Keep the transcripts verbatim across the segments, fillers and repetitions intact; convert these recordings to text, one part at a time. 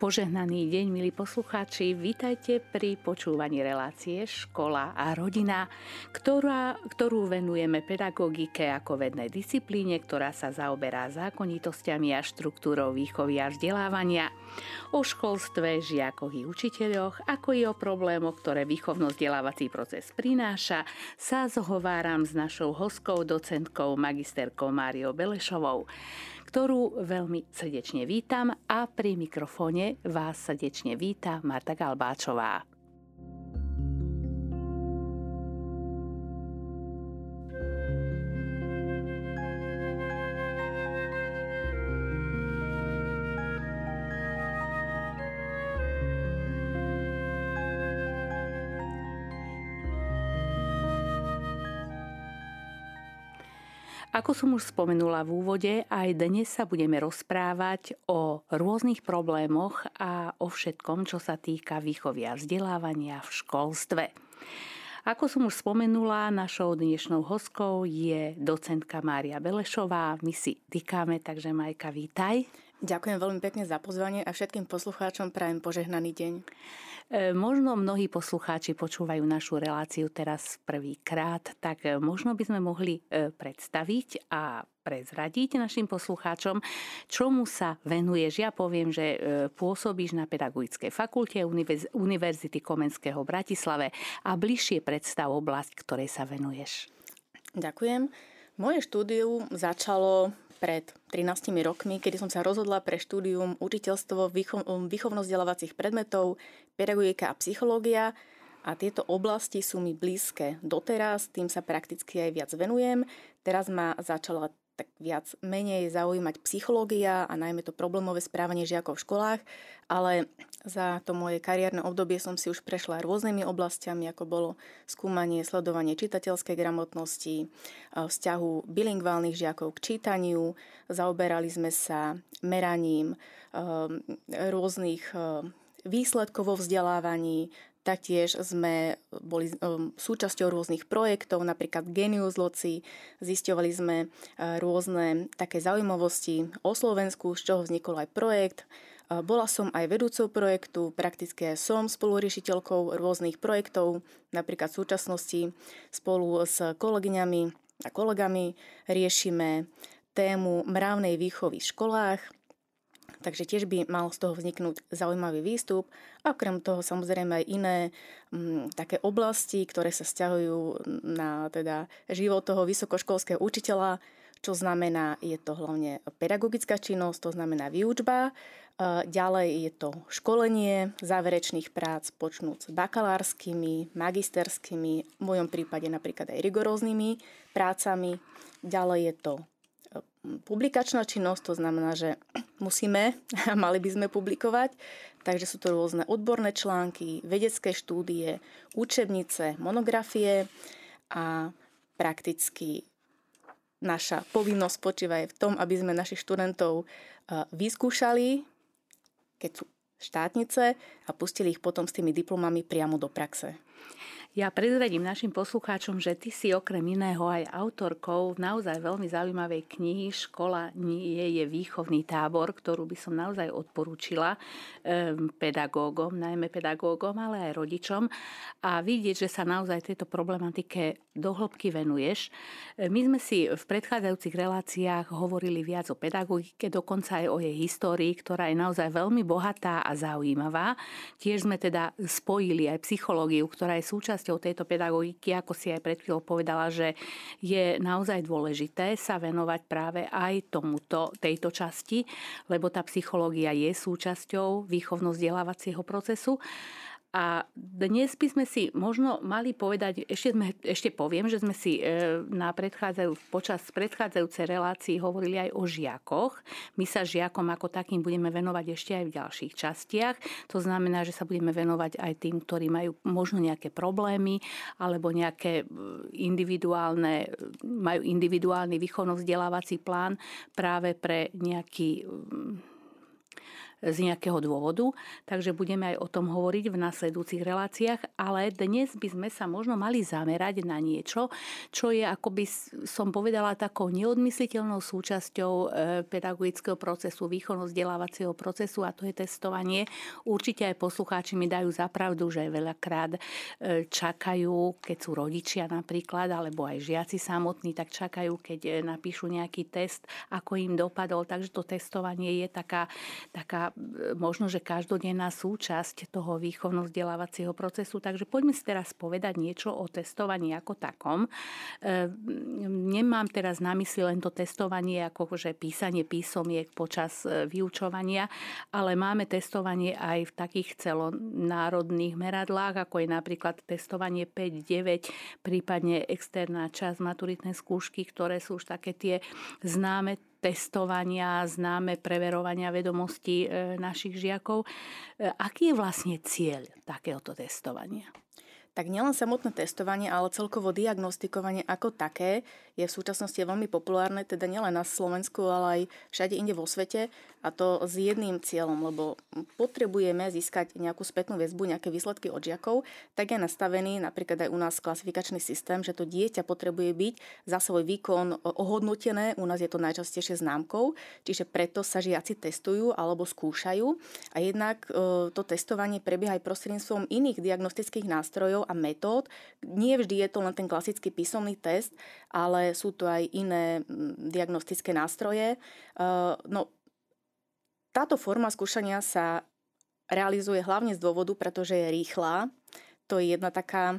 Požehnaný deň, milí poslucháči, vítajte pri počúvaní relácie Škola a rodina, ktorá, ktorú venujeme pedagogike ako vednej disciplíne, ktorá sa zaoberá zákonitosťami a štruktúrou výchovy a vzdelávania, o školstve, žiakoch i učiteľoch, ako i o problémoch, ktoré výchovno-vzdelávací proces prináša, sa zhováram s našou hostkou, docentkou, magisterkou Máriou Belešovou, ktorú veľmi srdečne vítam, a pri mikrofóne vás srdečne víta Marta Galbáčová. Ako som už spomenula v úvode, aj dnes sa budeme rozprávať o rôznych problémoch a o všetkom, čo sa týka výchovy a vzdelávania v školstve. Ako som už spomenula, našou dnešnou hostkou je docentka Mária Belešová. My si týkame, takže Majka, vítaj. Ďakujem veľmi pekne za pozvanie a všetkým poslucháčom prajem požehnaný deň. Možno mnohí poslucháči počúvajú našu reláciu teraz prvýkrát, tak možno by sme mohli predstaviť a prezradiť našim poslucháčom, čomu sa venuješ. Ja poviem, že pôsobíš na Pedagogickej fakulte Univerz- Univerzity Komenského Bratislave, a bližšie predstav oblasť, ktorej sa venuješ. Ďakujem. Moje štúdium začalo pred trinástimi rokmi, kedy som sa rozhodla pre štúdium učiteľstvo výchovno-vzdelávacích predmetov, pedagogika a psychológia, a tieto oblasti sú mi blízke doteraz, tým sa prakticky aj viac venujem. Teraz ma začala tak viac menej zaujímať psychológia a najmä to problémové správanie žiakov v školách, ale za to moje kariérne obdobie som si už prešla rôznymi oblastiami, ako bolo skúmanie, sledovanie čitateľskej gramotnosti, vzťahu bilingválnych žiakov k čítaniu. Zaoberali sme sa meraním rôznych výsledkov vo vzdelávaní. Taktiež sme boli súčasťou rôznych projektov, napríklad Genius Loci. Zisťovali sme rôzne také zaujímavosti o Slovensku, z čoho vznikol aj projekt. Bola som aj vedúcou projektu, prakticky som spoluriešiteľkou rôznych projektov, napríklad v súčasnosti spolu s kolegyňami a kolegami riešime tému mravnej výchovy v školách, takže tiež by mal z toho vzniknúť zaujímavý výstup, a okrem toho samozrejme aj iné m, také oblasti, ktoré sa vzťahujú na teda život toho vysokoškolského učiteľa. Čo znamená, je to hlavne pedagogická činnosť, to znamená výučba. Ďalej je to školenie záverečných prác, počnúc bakalárskymi, magisterskými, v mojom prípade napríklad aj rigoróznymi prácami. Ďalej je to publikačná činnosť, to znamená, že musíme a mali by sme publikovať. Takže sú to rôzne odborné články, vedecké štúdie, učebnice, monografie, a prakticky naša povinnosť spočíva je v tom, aby sme našich študentov vyskúšali, keď sú štátnice, a pustili ich potom s tými diplomami priamo do praxe. Ja prezradím našim poslucháčom, že ty si okrem iného aj autorkou naozaj veľmi zaujímavej knihy Škola je výchovný tábor, ktorú by som naozaj odporúčila pedagógom, najmä pedagógom, ale aj rodičom. A vidieť, že sa naozaj tejto problematike do hĺbky venuješ. My sme si v predchádzajúcich reláciách hovorili viac o pedagogike, dokonca aj o jej histórii, ktorá je naozaj veľmi bohatá a zaujímavá. Tiež sme teda spojili aj psychológiu, ktorá je súčasť tejto pedagogiky, ako si aj pred chvíľou povedala, že je naozaj dôležité sa venovať práve aj tomuto, tejto časti, lebo tá psychológia je súčasťou výchovno-vzdelávacieho procesu. A dnes by sme si možno mali povedať, ešte, sme, ešte poviem, že sme si na predchádzajú, počas predchádzajúcej relácii hovorili aj o žiakoch. My sa žiakom ako takým budeme venovať ešte aj v ďalších častiach. To znamená, že sa budeme venovať aj tým, ktorí majú možno nejaké problémy alebo nejaké individuálne, majú individuálny výchovno-vzdelávací plán práve pre nejaký z nejakého dôvodu, takže budeme aj o tom hovoriť v nasledujúcich reláciách, ale dnes by sme sa možno mali zamerať na niečo, čo je, ako by som povedala, takou neodmysliteľnou súčasťou pedagogického procesu, výchovno-vzdelávacieho procesu, a to je testovanie. Určite aj poslucháči mi dajú za pravdu, že veľakrát čakajú, keď sú rodičia napríklad, alebo aj žiaci samotní, tak čakajú, keď napíšu nejaký test, ako im dopadol, takže to testovanie je taká, taká možno, že každodenná súčasť toho výchovno-vzdelávacieho procesu. Takže poďme si teraz povedať niečo o testovaní ako takom. Nemám teraz na mysli len to testovanie, ako že písanie písomiek počas vyučovania, ale máme testovanie aj v takých celonárodných meradlách, ako je napríklad testovanie päť deväť, prípadne externá časť maturitnej skúšky, ktoré sú už také tie známe testovania, známe preverovania vedomostí našich žiakov. Aký je vlastne cieľ takéhoto testovania? Tak nielen samotné testovanie, ale celkovo diagnostikovanie ako také je v súčasnosti veľmi populárne, teda nielen na Slovensku, ale aj všade inde vo svete, a to s jedným cieľom, lebo potrebujeme získať nejakú spätnú väzbu, nejaké výsledky od žiakov. Tak je nastavený napríklad aj u nás klasifikačný systém, že to dieťa potrebuje byť za svoj výkon ohodnotené, u nás je to najčastejšie známkou, čiže preto sa žiaci testujú alebo skúšajú, a jednak to testovanie prebieha aj prostredníctvom iných diagnostických nástrojov a metód. Nie vždy je to len ten klasický písomný test, ale sú tu aj iné diagnostické nástroje. No, táto forma skúšania sa realizuje hlavne z dôvodu, pretože je rýchla. To je jedna taká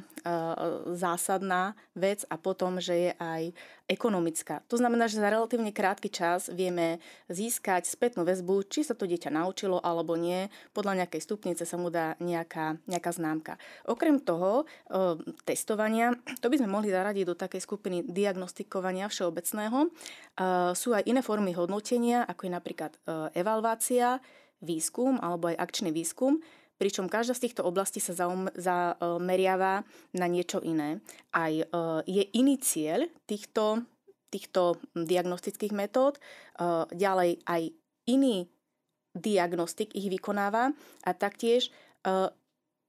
zásadná vec, a potom, že je aj ekonomická. To znamená, že za relatívne krátky čas vieme získať spätnú väzbu, či sa to dieťa naučilo alebo nie. Podľa nejakej stupnice sa mu dá nejaká, nejaká známka. Okrem toho testovania, to by sme mohli zaradiť do takej skupiny diagnostikovania všeobecného. Sú aj iné formy hodnotenia, ako je napríklad evaluácia, výskum alebo aj akčný výskum, pričom každá z týchto oblastí sa zameriava na niečo iné. Aj je iný cieľ týchto, týchto diagnostických metód, ďalej aj iný diagnostik ich vykonáva, a taktiež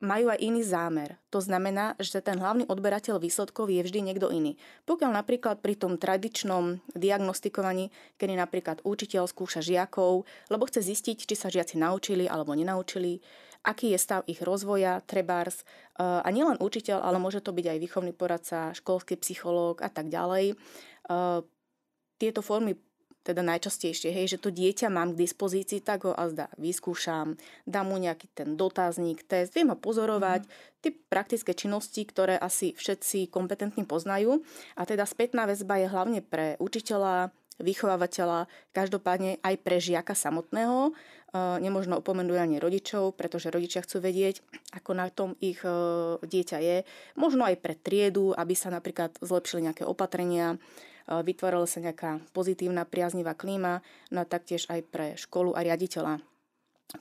majú aj iný zámer. To znamená, že ten hlavný odberateľ výsledkov je vždy niekto iný. Pokiaľ napríklad pri tom tradičnom diagnostikovaní, kedy napríklad učiteľ skúša žiakov, lebo chce zistiť, či sa žiaci naučili alebo nenaučili, aký je stav ich rozvoja, trebárs, a nielen učiteľ, ale môže to byť aj výchovný poradca, školský psychológ a tak ďalej. Tieto formy teda najčastejšie, hej, že to dieťa mám k dispozícii, tak ho azda vyskúšam, dám mu nejaký ten dotazník, test, viem ho pozorovať, mm. tie praktické činnosti, ktoré asi všetci kompetentní poznajú. A teda spätná väzba je hlavne pre učiteľa, vychovávateľa, každopádne aj pre žiaka samotného. Nemožno opomenúť ani rodičov, pretože rodičia chcú vedieť, ako na tom ich dieťa je. Možno aj pre triedu, aby sa napríklad zlepšili nejaké opatrenia, vytvorila sa nejaká pozitívna, priaznivá klíma, no a taktiež aj pre školu a riaditeľa.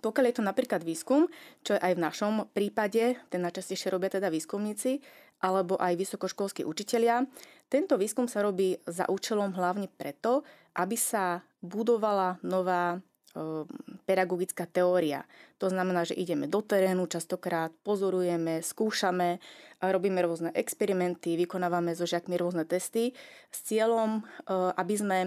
Pokiaľ je to napríklad výskum, čo je aj v našom prípade, ten najčastejšie robia teda výskumníci, alebo aj vysokoškolskí učitelia. Tento výskum sa robí za účelom hlavne preto, aby sa budovala nová pedagogická teória. To znamená, že ideme do terénu častokrát, pozorujeme, skúšame, robíme rôzne experimenty, vykonávame so žiakmi rôzne testy s cieľom, aby sme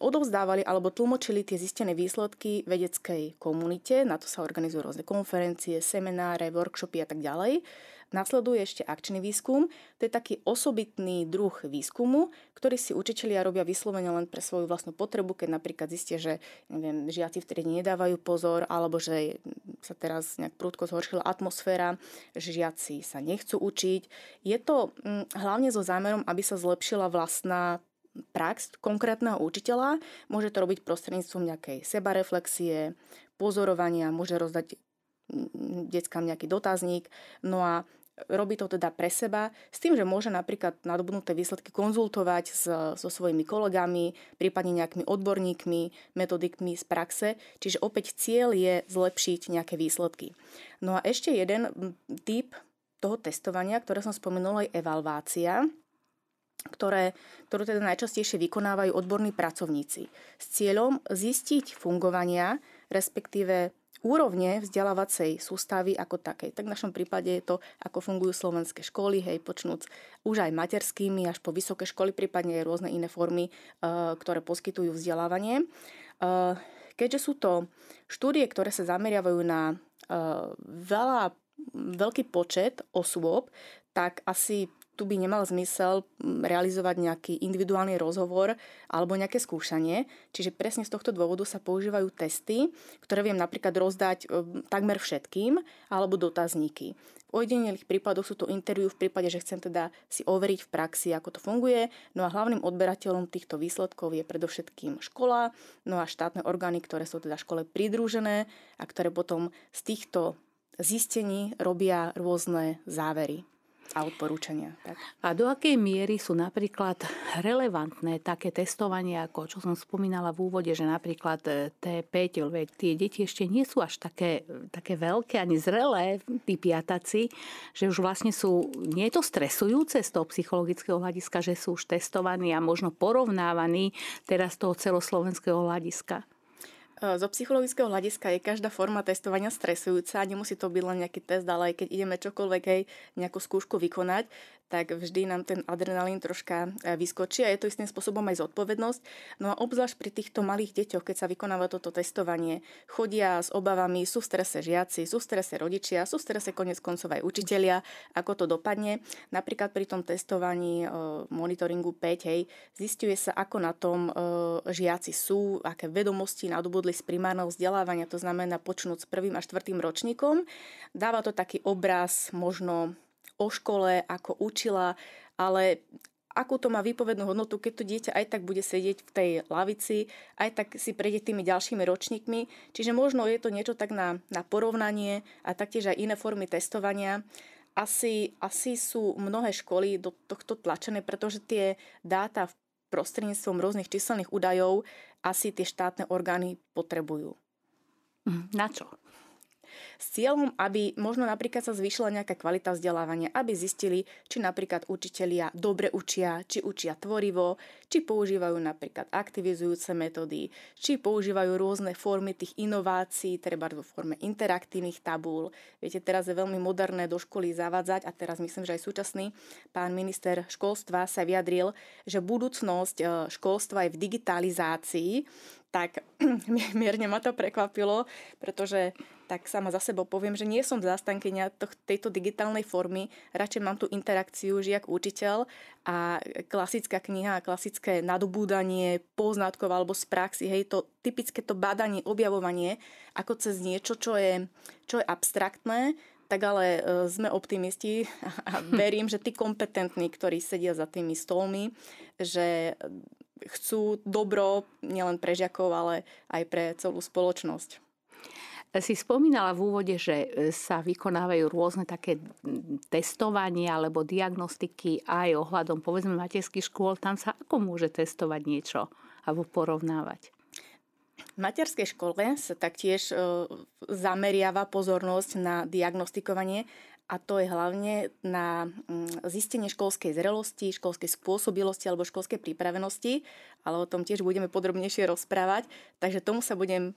odovzdávali alebo tlmočili tie zistené výsledky vedeckej komunite. Na to sa organizujú rôzne konferencie, semináre, workshopy a tak ďalej. Nasleduje ešte akčný výskum. To je taký osobitný druh výskumu, ktorý si učitelia robia vyslovene len pre svoju vlastnú potrebu, keď napríklad zistia, že neviem, žiaci v triede nedávajú pozor, alebo že sa teraz nejak prudko zhoršila atmosféra, že žiaci sa nechcú učiť. Je to hm, hlavne so zámerom, aby sa zlepšila vlastná prax konkrétneho učiteľa. Môže to robiť prostredníctvom nejakej sebareflexie, pozorovania, môže rozdať deckám nejaký dotazník, no a robí to teda pre seba, s tým, že môže napríklad nadobudnuté výsledky konzultovať s, so svojimi kolegami, prípadne nejakými odborníkmi, metodikmi z praxe. Čiže opäť cieľ je zlepšiť nejaké výsledky. No a ešte jeden typ toho testovania, ktoré som spomenula, je evaluácia, ktoré, ktorú teda najčastejšie vykonávajú odborní pracovníci s cieľom zistiť fungovania, respektíve úrovne vzdelávacej sústavy ako takej. Tak v našom prípade je to, ako fungujú slovenské školy, hej, počnúc už aj materskými, až po vysoké školy, prípadne aj rôzne iné formy, ktoré poskytujú vzdelávanie. Keďže sú to štúdie, ktoré sa zameriavajú na veľa, veľký počet osôb, tak asi tu by nemal zmysel realizovať nejaký individuálny rozhovor alebo nejaké skúšanie. Čiže presne z tohto dôvodu sa používajú testy, ktoré viem napríklad rozdať takmer všetkým, alebo dotazníky. V ojedinelých prípadoch sú to interview v prípade, že chcem teda si overiť v praxi, ako to funguje. No a hlavným odberateľom týchto výsledkov je predovšetkým škola, no a štátne orgány, ktoré sú teda škole pridružené a ktoré potom z týchto zistení robia rôzne závery a odporúčania. Tak. A do akej miery sú napríklad relevantné také testovanie, ako čo som spomínala v úvode, že napríklad té päť, tie deti ešte nie sú až také, také veľké, ani zrelé, tí piataci, že už vlastne sú, nie je to stresujúce z toho psychologického hľadiska, že sú už testovaní a možno porovnávaní teraz z toho celoslovenského hľadiska? Zo psychologického hľadiska je každá forma testovania stresujúca. Nemusí to byť len nejaký test, ale aj keď ideme čokoľvek, hej, nejakú skúšku vykonať, tak vždy nám ten adrenalín troška vyskočí a je to istým spôsobom aj zodpovednosť. No a obzvlášť pri týchto malých deťoch, keď sa vykonáva toto testovanie, chodia s obavami, sú v strese žiaci, sú v strese rodičia, sú v strese koniec koncov aj učitelia, ako to dopadne. Napríklad pri tom testovaní monitoringu päť, hej, zisťuje sa, ako na tom žiaci sú, aké vedomosti nadobudli z primárneho vzdelávania, to znamená počnúť s prvým a štvrtým ročníkom. Dáva to taký obraz možno o škole, ako učila, ale akú to má výpovednú hodnotu, keď to dieťa aj tak bude sedieť v tej lavici, aj tak si prejde tými ďalšími ročníkmi. Čiže možno je to niečo tak na, na porovnanie a taktiež aj iné formy testovania. Asi, asi sú mnohé školy do tohto tlačené, pretože tie dáta v prostredníctvom rôznych číselných údajov asi tie štátne orgány potrebujú. Na čo? S cieľom, aby možno napríklad sa zvýšila nejaká kvalita vzdelávania, aby zistili, či napríklad učitelia dobre učia, či učia tvorivo, či používajú napríklad aktivizujúce metódy, či používajú rôzne formy tých inovácií, treba vo forme interaktívnych tabúl. Viete, teraz je veľmi moderné do školy zavádzať a teraz myslím, že aj súčasný pán minister školstva sa vyjadril, že budúcnosť školstva je v digitalizácii. Tak mierne ma to prekvapilo, pretože tak sama za sebou poviem, že nie som zástankyňa tejto digitálnej formy. Radšej mám tú interakciu žiak-učiteľ a klasická kniha, klasické nadobúdanie poznatkov alebo z praxi, hej, to typické to badanie, objavovanie, ako cez niečo, čo je, čo je abstraktné, tak ale sme optimisti a verím, že tí kompetentní, ktorí sedia za tými stolmi, že chcú dobro nielen pre žiakov, ale aj pre celú spoločnosť. Si spomínala v úvode, že sa vykonávajú rôzne také testovania alebo diagnostiky aj ohľadom, povedzme, materských škôl. Tam sa ako môže testovať niečo alebo porovnávať? V materskej škole sa taktiež zameriava pozornosť na diagnostikovanie, a to je hlavne na zistenie školskej zrelosti, školskej spôsobilosti alebo školskej pripravenosti, ale o tom tiež budeme podrobnejšie rozprávať, takže tomu sa budem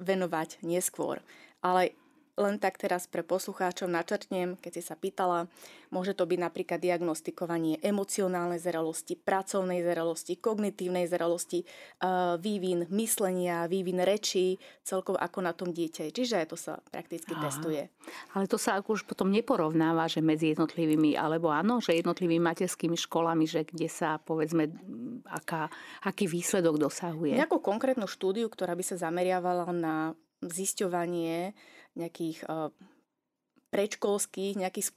venovať neskôr. Ale len tak teraz pre poslucháčov načrtnem, keď si sa pýtala, môže to byť napríklad diagnostikovanie emocionálnej zrelosti, pracovnej zrelosti, kognitívnej zrelosti, vývin myslenia, vývin rečí, celkovo ako na tom dieťa. Čiže aj to sa prakticky Aha. testuje. Ale to sa už potom neporovnáva, že medzi jednotlivými, alebo áno, že jednotlivými materskými školami, že kde sa, povedzme, aká, aký výsledok dosahuje. Nejakú konkrétnu štúdiu, ktorá by sa zameriavala na zisťovanie nejakých predškolských, nejakých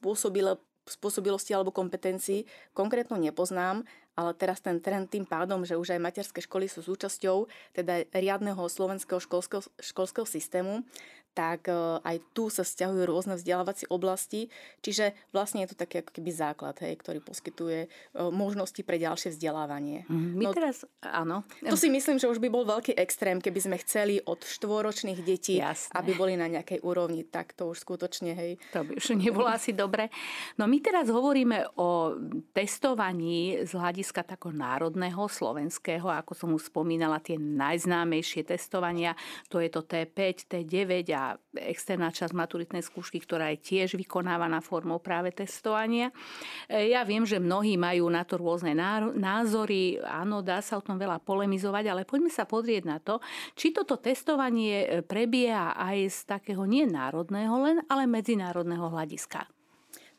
spôsobilostí alebo kompetencií, konkrétno nepoznám, ale teraz ten trend tým pádom, že už aj materské školy sú súčasťou teda riadneho slovenského školského, školského systému, tak aj tu sa vzťahujú rôzne vzdelávacie oblasti, čiže vlastne je to taký ako keby základ, hej, ktorý poskytuje možnosti pre ďalšie vzdelávanie. My no, teraz, áno. To si myslím, že už by bol veľký extrém, keby sme chceli od štvoročných detí, Jasné. aby boli na nejakej úrovni, tak to už skutočne, hej. To by už nebolo asi dobre. No my teraz hovoríme o testovaní z hľadiska hľadiska takého národného, slovenského, ako som už spomínala, tie najznámejšie testovania, to je to té päť, té deväť a externá časť maturitnej skúšky, ktorá je tiež vykonávaná formou práve testovania. Ja viem, že mnohí majú na to rôzne názory, áno, dá sa o tom veľa polemizovať, ale poďme sa podrieť na to, či toto testovanie prebieha aj z takého nie národného len, ale medzinárodného hľadiska.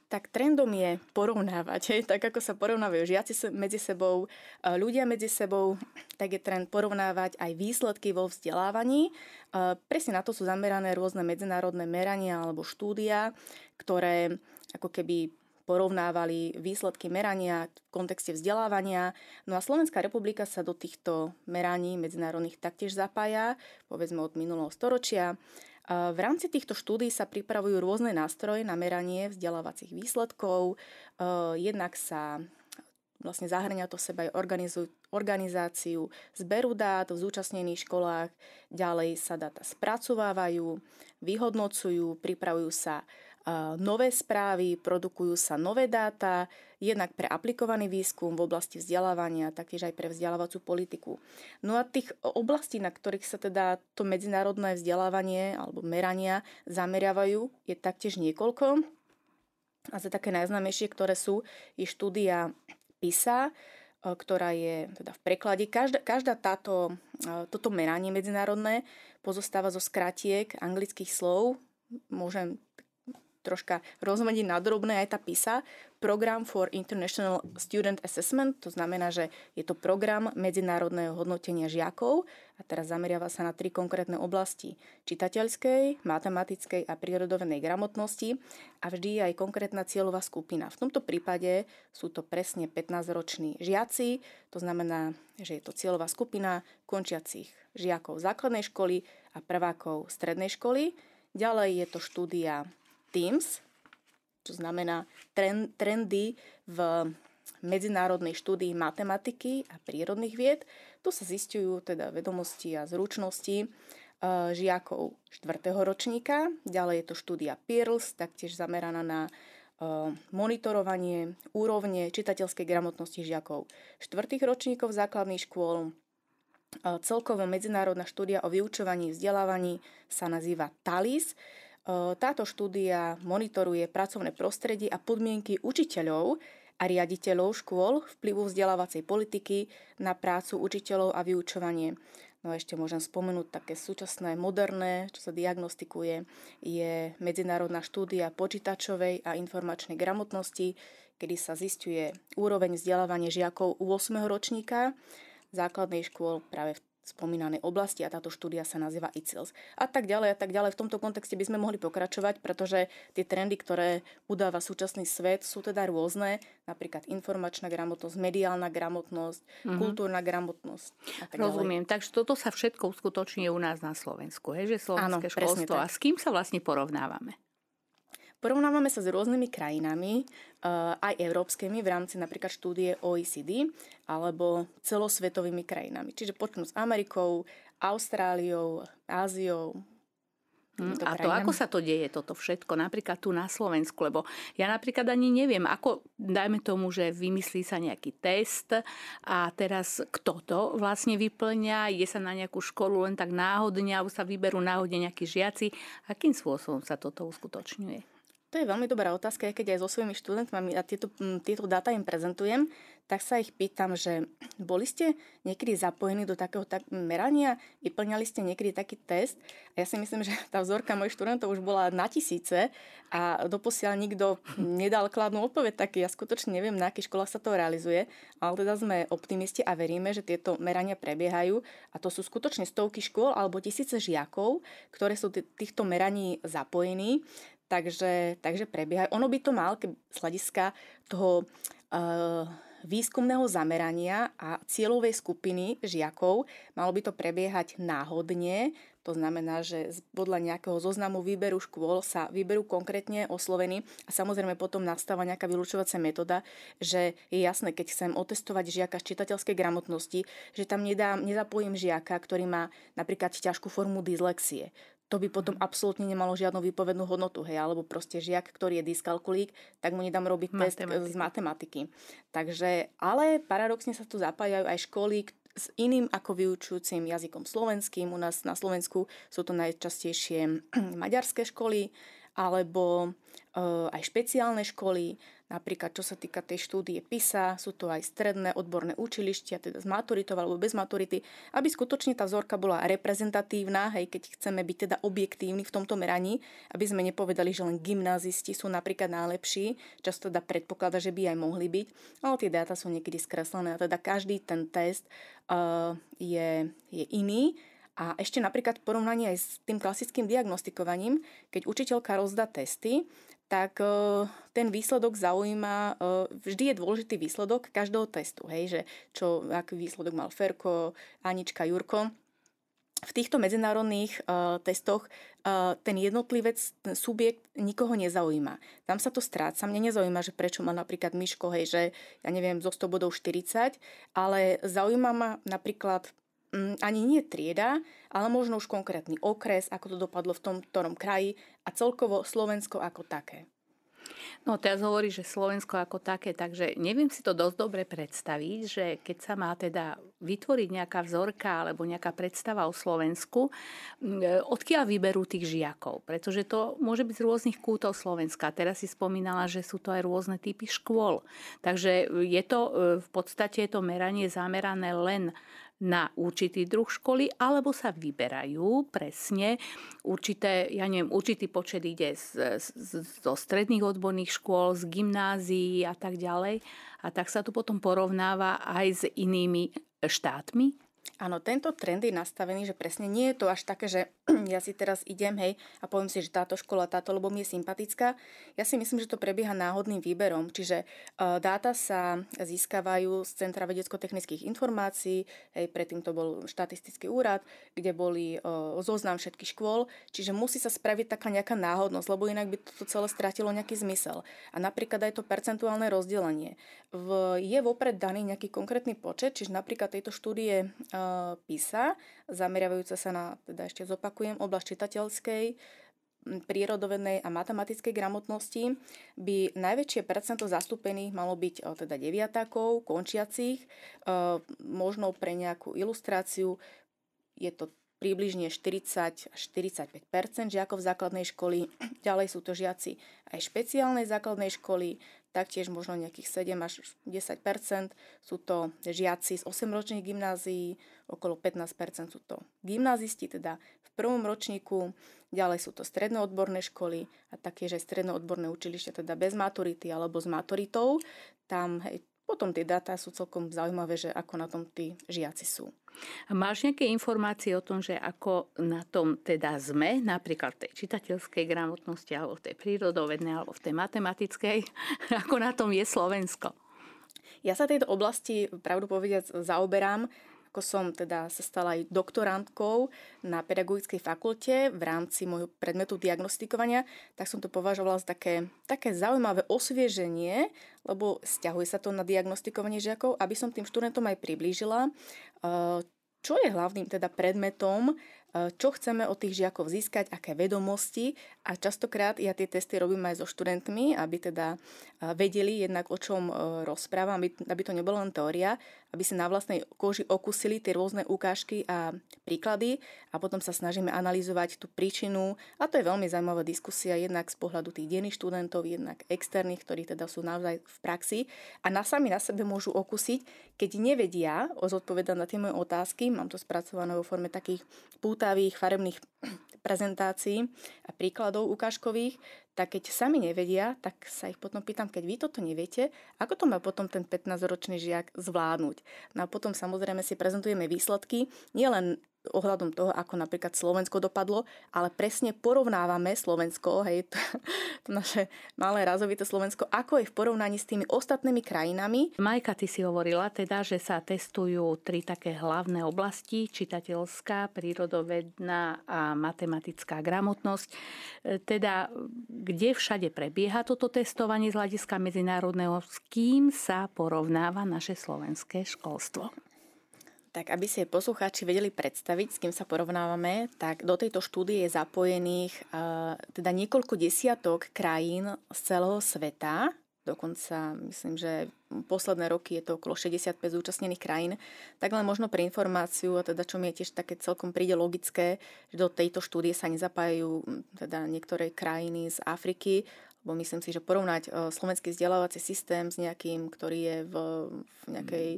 Tak trendom je porovnávať. Hej? Tak ako sa porovnávajú žiaci medzi sebou, ľudia medzi sebou, tak je trend porovnávať aj výsledky vo vzdelávaní. Presne na to sú zamerané rôzne medzinárodné merania alebo štúdia, ktoré ako keby porovnávali výsledky merania v kontexte vzdelávania. No a Slovenská republika sa do týchto meraní medzinárodných taktiež zapája, povedzme od minulého storočia. V rámci týchto štúdií sa pripravujú rôzne nástroje na meranie vzdelávacích výsledkov. Jednak sa vlastne zahrňa to seba aj organizu- organizáciu zberu dát v zúčastnených školách. Ďalej sa dáta spracovávajú, vyhodnocujú, pripravujú sa nové správy, produkujú sa nové dáta, jednak pre aplikovaný výskum v oblasti vzdelávania, taktiež aj pre vzdelávaciu politiku. No a tých oblastí, na ktorých sa teda to medzinárodné vzdelávanie alebo merania zameriavajú, je taktiež niekoľko. A za také najznámejšie, ktoré sú, je štúdia PISA, ktorá je teda v preklade. Každá, každá táto, toto meranie medzinárodné pozostáva zo skratiek anglických slov. Môžem troška rozmeniť na drobné aj tá PISA, Program for International Student Assessment, to znamená, že je to program medzinárodného hodnotenia žiakov a teraz zameriava sa na tri konkrétne oblasti čitateľskej, matematickej a prírodovednej gramotnosti a vždy je aj konkrétna cieľová skupina. V tomto prípade sú to presne pätnásťroční žiaci, to znamená, že je to cieľová skupina končiacich žiakov základnej školy a prvákov strednej školy. Ďalej je to štúdia TIMSS, čo znamená trendy v medzinárodnej štúdii matematiky a prírodných vied. Tu sa zisťujú teda vedomosti a zručnosti žiakov štvrtého ročníka. Ďalej je to štúdia PIRLS, taktiež zameraná na monitorovanie úrovne čitateľskej gramotnosti žiakov štvrtých ročníkov základných škôl. Celkovo medzinárodná štúdia o vyučovaní vzdelávaní sa nazýva TALIS. Táto štúdia monitoruje pracovné prostredie a podmienky učiteľov a riaditeľov škôl, vplyvu vzdelávacej politiky na prácu učiteľov a vyučovanie. No a ešte môžem spomenúť také súčasné, moderné, čo sa diagnostikuje, je medzinárodná štúdia počítačovej a informačnej gramotnosti, kedy sa zisťuje úroveň vzdelávania žiakov ôsmeho ročníka základnej škôl práve v spomínanej oblasti a táto štúdia sa nazýva í cils. A tak ďalej a tak ďalej. V tomto kontexte by sme mohli pokračovať, pretože tie trendy, ktoré udáva súčasný svet, sú teda rôzne, napríklad informačná gramotnosť, mediálna gramotnosť, mm-hmm. kultúrna gramotnosť. A tak Rozumiem. Ďalej. Takže toto sa všetko uskutočňuje u nás na Slovensku, he? Že slovenské Áno, školstvo. A s kým sa vlastne porovnávame? Porovnávame sa s rôznymi krajinami, aj európskymi v rámci napríklad štúdie ó e cé dé alebo celosvetovými krajinami. Čiže počnú s Amerikou, Austráliou, Áziou. Hmm, a to, ako sa to deje, toto všetko, napríklad tu na Slovensku, lebo ja napríklad ani neviem, ako, dajme tomu, že vymyslí sa nejaký test a teraz kto to vlastne vyplňa, ide sa na nejakú školu len tak náhodne, alebo sa vyberú náhodne nejakí žiaci. Akým spôsobom sa toto uskutočňuje? To je veľmi dobrá otázka, keď aj so svojimi študentmi a tieto, tieto dáta im prezentujem, tak sa ich pýtam, že boli ste niekedy zapojení do takého tak, merania, vyplňali ste niekedy taký test a ja si myslím, že tá vzorka mojich študentov už bola na tisíce a doposiaľ nikto nedal kladnú odpoveď, tak ja skutočne neviem, na akých školách sa to realizuje, ale teda sme optimisti a veríme, že tieto merania prebiehajú a to sú skutočne stovky škôl alebo tisíce žiakov, ktoré sú týchto meraní zapojení. Takže, takže prebiehajú. Ono by to mal z hľadiska toho e, výskumného zamerania a cieľovej skupiny žiakov, malo by to prebiehať náhodne. To znamená, že podľa nejakého zoznamu výberu škôl sa vyberú konkrétne oslovení a samozrejme potom nastáva nejaká vylúčovacia metóda, že je jasné, keď chcem otestovať žiaka z čitateľskej gramotnosti, že tam nedám, nezapojím žiaka, ktorý má napríklad ťažkú formu dyslexie. to by potom absolútne nemalo žiadnu výpovednú hodnotu, hej, alebo proste žiak, ktorý je dyskalkulík, tak mu nedám robiť test z matematiky. Takže, ale paradoxne sa tu zapájajú aj školy s iným ako vyučujúcim jazykom slovenským. U nás na Slovensku sú to najčastejšie maďarské školy, alebo e, aj špeciálne školy, napríklad čo sa týka tej štúdie PISA, sú to aj stredné odborné učilištia, teda s maturitou alebo bez maturity, aby skutočne tá vzorka bola reprezentatívna, hej, keď chceme byť teda objektívni v tomto meraní, aby sme nepovedali, že len gymnázisti sú napríklad najlepší, často teda predpokladá, že by aj mohli byť, ale tie dáta sú niekedy skreslené, teda každý ten test e, je, je iný. A ešte napríklad v porovnaní aj s tým klasickým diagnostikovaním, keď učiteľka rozdá testy, tak ten výsledok zaujíma, vždy je dôležitý výsledok každého testu, hej, že čo, aký výsledok mal Ferko, Anička, Jurko. V týchto medzinárodných uh, testoch uh, ten jednotlivec, ten subjekt nikoho nezaujíma. Tam sa to stráca. Mne nezaujíma, že prečo má napríklad Miško, hej, že ja neviem, zo sto bodov štyridsať, ale zaujíma ma napríklad ani nie trieda, ale možno už konkrétny okres, ako to dopadlo v tom ktorom kraji a celkovo Slovensko ako také. No teraz hovoríš, že Slovensko ako také, takže neviem si to dosť dobre predstaviť, že keď sa má teda vytvoriť nejaká vzorka alebo nejaká predstava o Slovensku, odkiaľ vyberú tých žiakov, pretože to môže byť z rôznych kútov Slovenska. Teraz si spomínala, že sú to aj rôzne typy škôl, takže je to v podstate je to meranie zamerané len na určitý druh školy, alebo sa vyberajú presne určité, ja neviem, určitý počet ide z, z, zo stredných odborných škôl, z gymnázií a tak ďalej. A tak sa tu potom porovnáva aj s inými štátmi. Áno, tento trend je nastavený, že presne nie je to až také, že ja si teraz idem, hej, a poviem si, že táto škola, táto, lebo mi je sympatická. Ja si myslím, že to prebieha náhodným výberom, čiže uh, dáta sa získavajú z Centra vedecko-technických informácií, hej, predtým to bol štatistický úrad, kde boli uh, zoznam všetkých škôl, čiže musí sa spraviť taká nejaká náhodnosť, lebo inak by to celé stratilo nejaký zmysel. A napríklad aj to percentuálne rozdelenie. V, je vopred daný nejaký konkrétny počet, čiže napríklad tejto štúdie uh, PISA, zameriavajúca sa na, teda ešte zopakujem, oblasť čitateľskej, prírodovednej a matematickej gramotnosti, by najväčšie percento zastúpených malo byť teda deviatákov, končiacich, možno pre nejakú ilustráciu je to približne štyridsať až štyridsaťpäť percent žiakov základnej školy, ďalej sú to žiaci aj špeciálnej základnej školy, taktiež možno nejakých sedem až desať percent sú to žiaci z osemročných gymnázií, okolo pätnásť percent sú to gymnázisti, teda v prvom ročníku, ďalej sú to stredné odborné školy a taktiež aj stredné odborné učilištia, teda bez maturity alebo s maturitou. Tam hej, potom tie dáta sú celkom zaujímavé, že ako na tom tí žiaci sú. A máš nejaké informácie o tom, že ako na tom teda sme, napríklad v tej čitateľskej gramotnosti, alebo v tej prírodovednej, alebo v tej matematickej, ako na tom je Slovensko? Ja sa tejto oblasti, pravdu povediac, zaoberám, ako som teda sa stala aj doktorantkou na pedagogickej fakulte v rámci môjho predmetu diagnostikovania, tak som to považovala za také, také zaujímavé osvieženie, lebo sťahuje sa to na diagnostikovanie žiakov, aby som tým študentom aj priblížila, čo je hlavným teda predmetom, čo chceme od tých žiakov získať, aké vedomosti, a častokrát ja tie testy robím aj so študentmi, aby teda vedeli jednak o čom rozprávam, aby to nebola len teória, aby si na vlastnej koži okusili tie rôzne ukážky a príklady a potom sa snažíme analyzovať tú príčinu, a to je veľmi zaujímavá diskusia jednak z pohľadu tých denných študentov, jednak externých, ktorí teda sú naozaj v praxi a na sami na sebe môžu okusiť, keď nevedia zodpovedať na tie moje otázky, mám to spracované vo forme takých púta farebných prezentácií a príkladov ukážkových, tak keď sami nevedia, tak sa ich potom pýtam, keď vy toto neviete, ako to má potom ten pätnásťročný žiak zvládnuť. No a potom samozrejme si prezentujeme výsledky, nielen ohľadom toho, ako napríklad Slovensko dopadlo, ale presne porovnávame Slovensko, hej, to, to naše malé razovité Slovensko, ako je v porovnaní s tými ostatnými krajinami. Majka, ty si hovorila teda, že sa testujú tri také hlavné oblasti, čitateľská, prírodovedná a matematická gramotnosť. Teda, kde všade prebieha toto testovanie z hľadiska medzinárodného, s kým sa porovnáva naše slovenské školstvo? Tak aby si poslucháči vedeli predstaviť, s kým sa porovnávame, tak do tejto štúdie je zapojených uh, teda niekoľko desiatok krajín z celého sveta. Dokonca myslím, že posledné roky je to okolo šesťdesiatpäť zúčastnených krajín. Tak len možno pre informáciu, a teda čo mi je tiež také celkom príde logické, že do tejto štúdie sa nezapájajú teda niektoré krajiny z Afriky, bo myslím si, že porovnať uh, slovenský vzdelávací systém s nejakým, ktorý je v, v nejakej,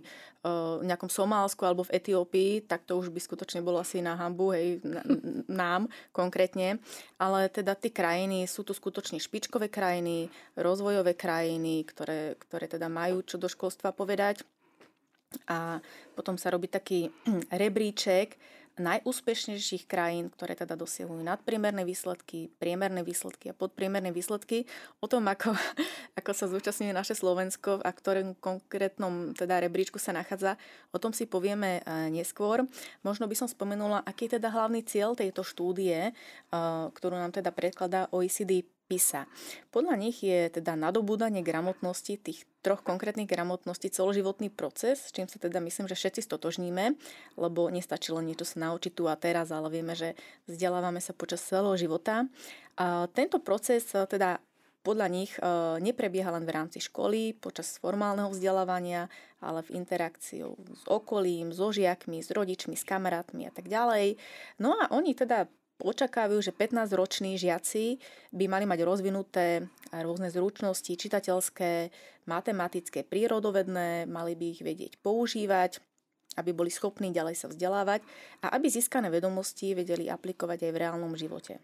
uh, nejakom Somálsku alebo v Etiópii, tak to už by skutočne bolo asi na hanbu, hej, na, nám konkrétne. Ale teda tie krajiny, sú tu skutočne špičkové krajiny, rozvojové krajiny, ktoré, ktoré teda majú čo do školstva povedať. A potom sa robí taký rebríček najúspešnejších krajín, ktoré teda dosiahujú nadpriemerné výsledky, priemerné výsledky a podpriemerné výsledky, o tom, ako, ako sa zúčastňuje naše Slovensko a v ktorom konkrétnom teda rebríčku sa nachádza, o tom si povieme neskôr. Možno by som spomenula, aký je teda hlavný cieľ tejto štúdie, ktorú nám teda predkladá O E C D PISA. Podľa nich je teda nadobúdanie gramotnosti, tých troch konkrétnych gramotností, celoživotný proces, s čím sa teda myslím, že všetci stotožníme, lebo nestačí len niečo sa naučiť tu a teraz, ale vieme, že vzdelávame sa počas celého života. A tento proces teda podľa nich neprebieha len v rámci školy, počas formálneho vzdelávania, ale v interakciu s okolím, so žiakmi, s rodičmi, s kamarátmi a tak ďalej. No a oni teda očakávajú, že pätnásťroční žiaci by mali mať rozvinuté rôzne zručnosti, čitateľské, matematické, prírodovedné, mali by ich vedieť používať, aby boli schopní ďalej sa vzdelávať a aby získané vedomosti vedeli aplikovať aj v reálnom živote.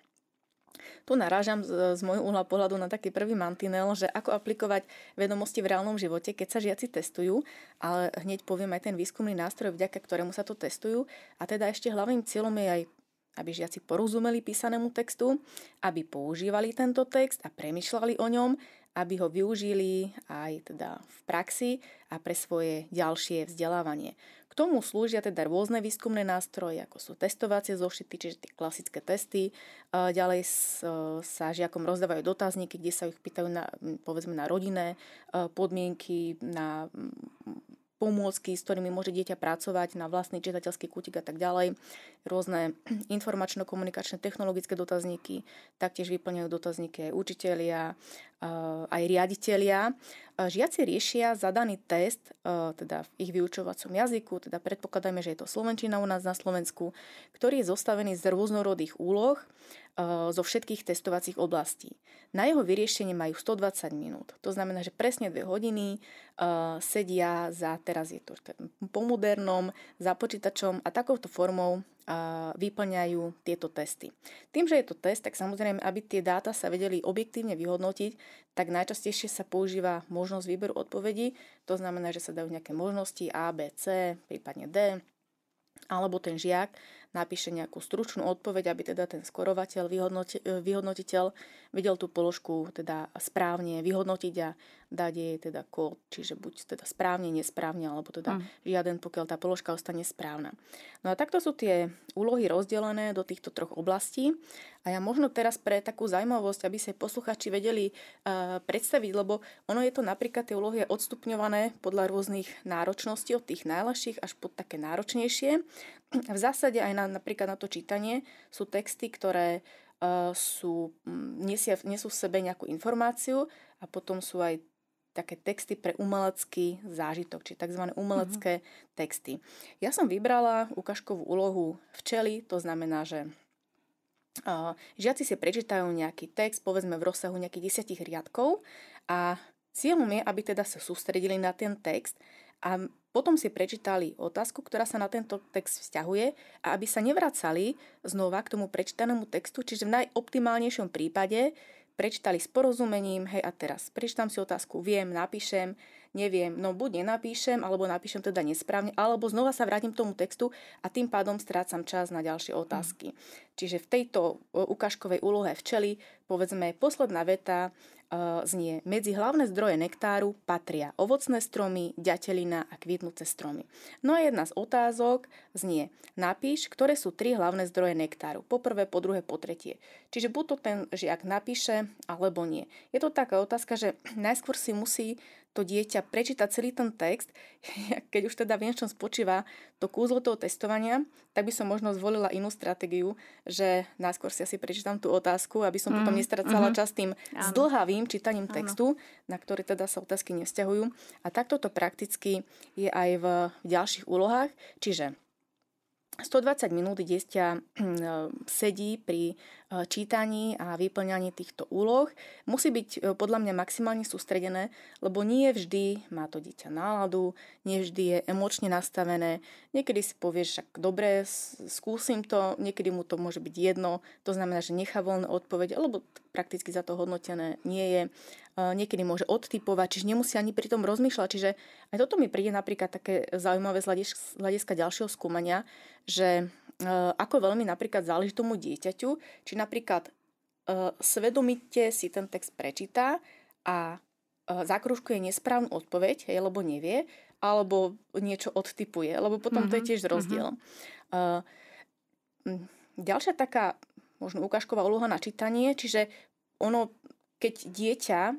Tu narážam z, z môjho uhla pohľadu na taký prvý mantinel, že ako aplikovať vedomosti v reálnom živote, keď sa žiaci testujú, ale hneď poviem aj ten výskumný nástroj, vďaka ktorému sa to testujú. A teda ešte hlavným cieľom je aj aby žiaci porozumeli písanému textu, aby používali tento text a premýšľali o ňom, aby ho využili aj teda v praxi a pre svoje ďalšie vzdelávanie. K tomu slúžia teda rôzne výskumné nástroje, ako sú testovacie zošity, čiže tie klasické testy. Ďalej sa žiakom rozdávajú dotazníky, kde sa ich pýtajú na, povedzme, na rodinné podmienky, na pomôcky, s ktorými môže dieťa pracovať, na vlastný čitateľský kútik a tak ďalej. Rôzne informačno-komunikačné technologické dotazníky, taktiež vyplňajú dotazníky aj učitelia, aj riaditelia. Žiaci riešia zadaný test, teda v ich vyučovacom jazyku, teda predpokladajme, že je to slovenčina u nás na Slovensku, ktorý je zostavený z rôznorodých úloh zo všetkých testovacích oblastí. Na jeho vyriešenie majú stodvadsať minút. To znamená, že presne dve hodiny sedia za, teraz je to po modernom, za počítačom a takouto formou vyplňajú tieto testy. Tým, že je to test, tak samozrejme, aby tie dáta sa vedeli objektívne vyhodnotiť, tak najčastejšie sa používa možnosť výberu odpovedí. To znamená, že sa dajú nejaké možnosti A, B, C, prípadne D, alebo ten žiak napíše nejakú stručnú odpoveď, aby teda ten skorovateľ, vyhodnoti- vyhodnotiteľ vedel tú položku teda správne vyhodnotiť a dať jej teda kód, čiže buď teda správne, nesprávne, alebo teda mm. žiaden, pokiaľ tá položka ostane správna. No a takto sú tie úlohy rozdelené do týchto troch oblastí a ja možno teraz pre takú zaujímavosť, aby sa posluchači vedeli uh, predstaviť, lebo ono je to napríklad, tie úlohy odstupňované podľa rôznych náročností, od tých najľahších až po také náročnejšie. V zásade aj na, napríklad na to čítanie sú texty, ktoré uh, sú, nesia, nesú v sebe nejakú informáciu a potom sú aj také texty pre umelecký zážitok, či tzv. umelecké uh-huh. texty. Ja som vybrala ukážkovú úlohu včely, to znamená, že uh, žiaci si prečítajú nejaký text, povedzme v rozsahu nejakých desiatich riadkov a cieľom je, aby teda sa sústredili na ten text a potom si prečítali otázku, ktorá sa na tento text vzťahuje a aby sa nevracali znova k tomu prečítanému textu, čiže v najoptimálnejšom prípade prečítali s porozumením, hej, a teraz prečítam si otázku, viem, napíšem, neviem, no buď nenapíšem, alebo napíšem teda nesprávne, alebo znova sa vrátim k tomu textu a tým pádom strácam čas na ďalšie otázky. Mm. Čiže v tejto ukážkovej úlohe včely, povedzme, posledná veta znie: medzi hlavné zdroje nektáru patria ovocné stromy, ďatelina a kvitnúce stromy. No a jedna z otázok znie: napíš, ktoré sú tri hlavné zdroje nektáru. Po prvé, po druhé, po tretie. Čiže buď to ten žiak napíše, alebo nie. Je to taká otázka, že najskôr si musí to dieťa prečíta celý ten text, keď už teda viem, čo spočíva to kúzlo toho testovania, tak by som možno zvolila inú stratégiu, že najskôr si asi prečítam tú otázku, aby som mm, potom nestracala mm, čas tým áno. zdlhavým čítaním textu, áno. na ktorý teda sa otázky nevzťahujú. A takto to prakticky je aj v ďalších úlohách. Čiže stodvadsať minút dieťa sedí pri čítaní a vyplňaní týchto úloh. Musí byť podľa mňa maximálne sústredené, lebo nie vždy má to dieťa náladu, nie vždy je emočne nastavené. Niekedy si povie, že dobre, skúsim to, niekedy mu to môže byť jedno, to znamená, že nechá voľné odpovede, lebo prakticky za to hodnotené nie je. Niekedy môže odtypovať, čiže nemusí ani pri tom rozmýšľať. Čiže aj toto mi príde napríklad také zaujímavé z hľadiska ďalšieho skúmania, že e, ako veľmi napríklad záleží tomu dieťaťu, či napríklad e, svedomite si ten text prečíta a e, zakružkuje nesprávnu odpoveď, hej, lebo nevie, alebo niečo odtypuje, lebo potom mm-hmm. to je tiež rozdiel. Mm-hmm. E, ďalšia taká možno ukážková úloha na čítanie, čiže ono, keď dieťa e,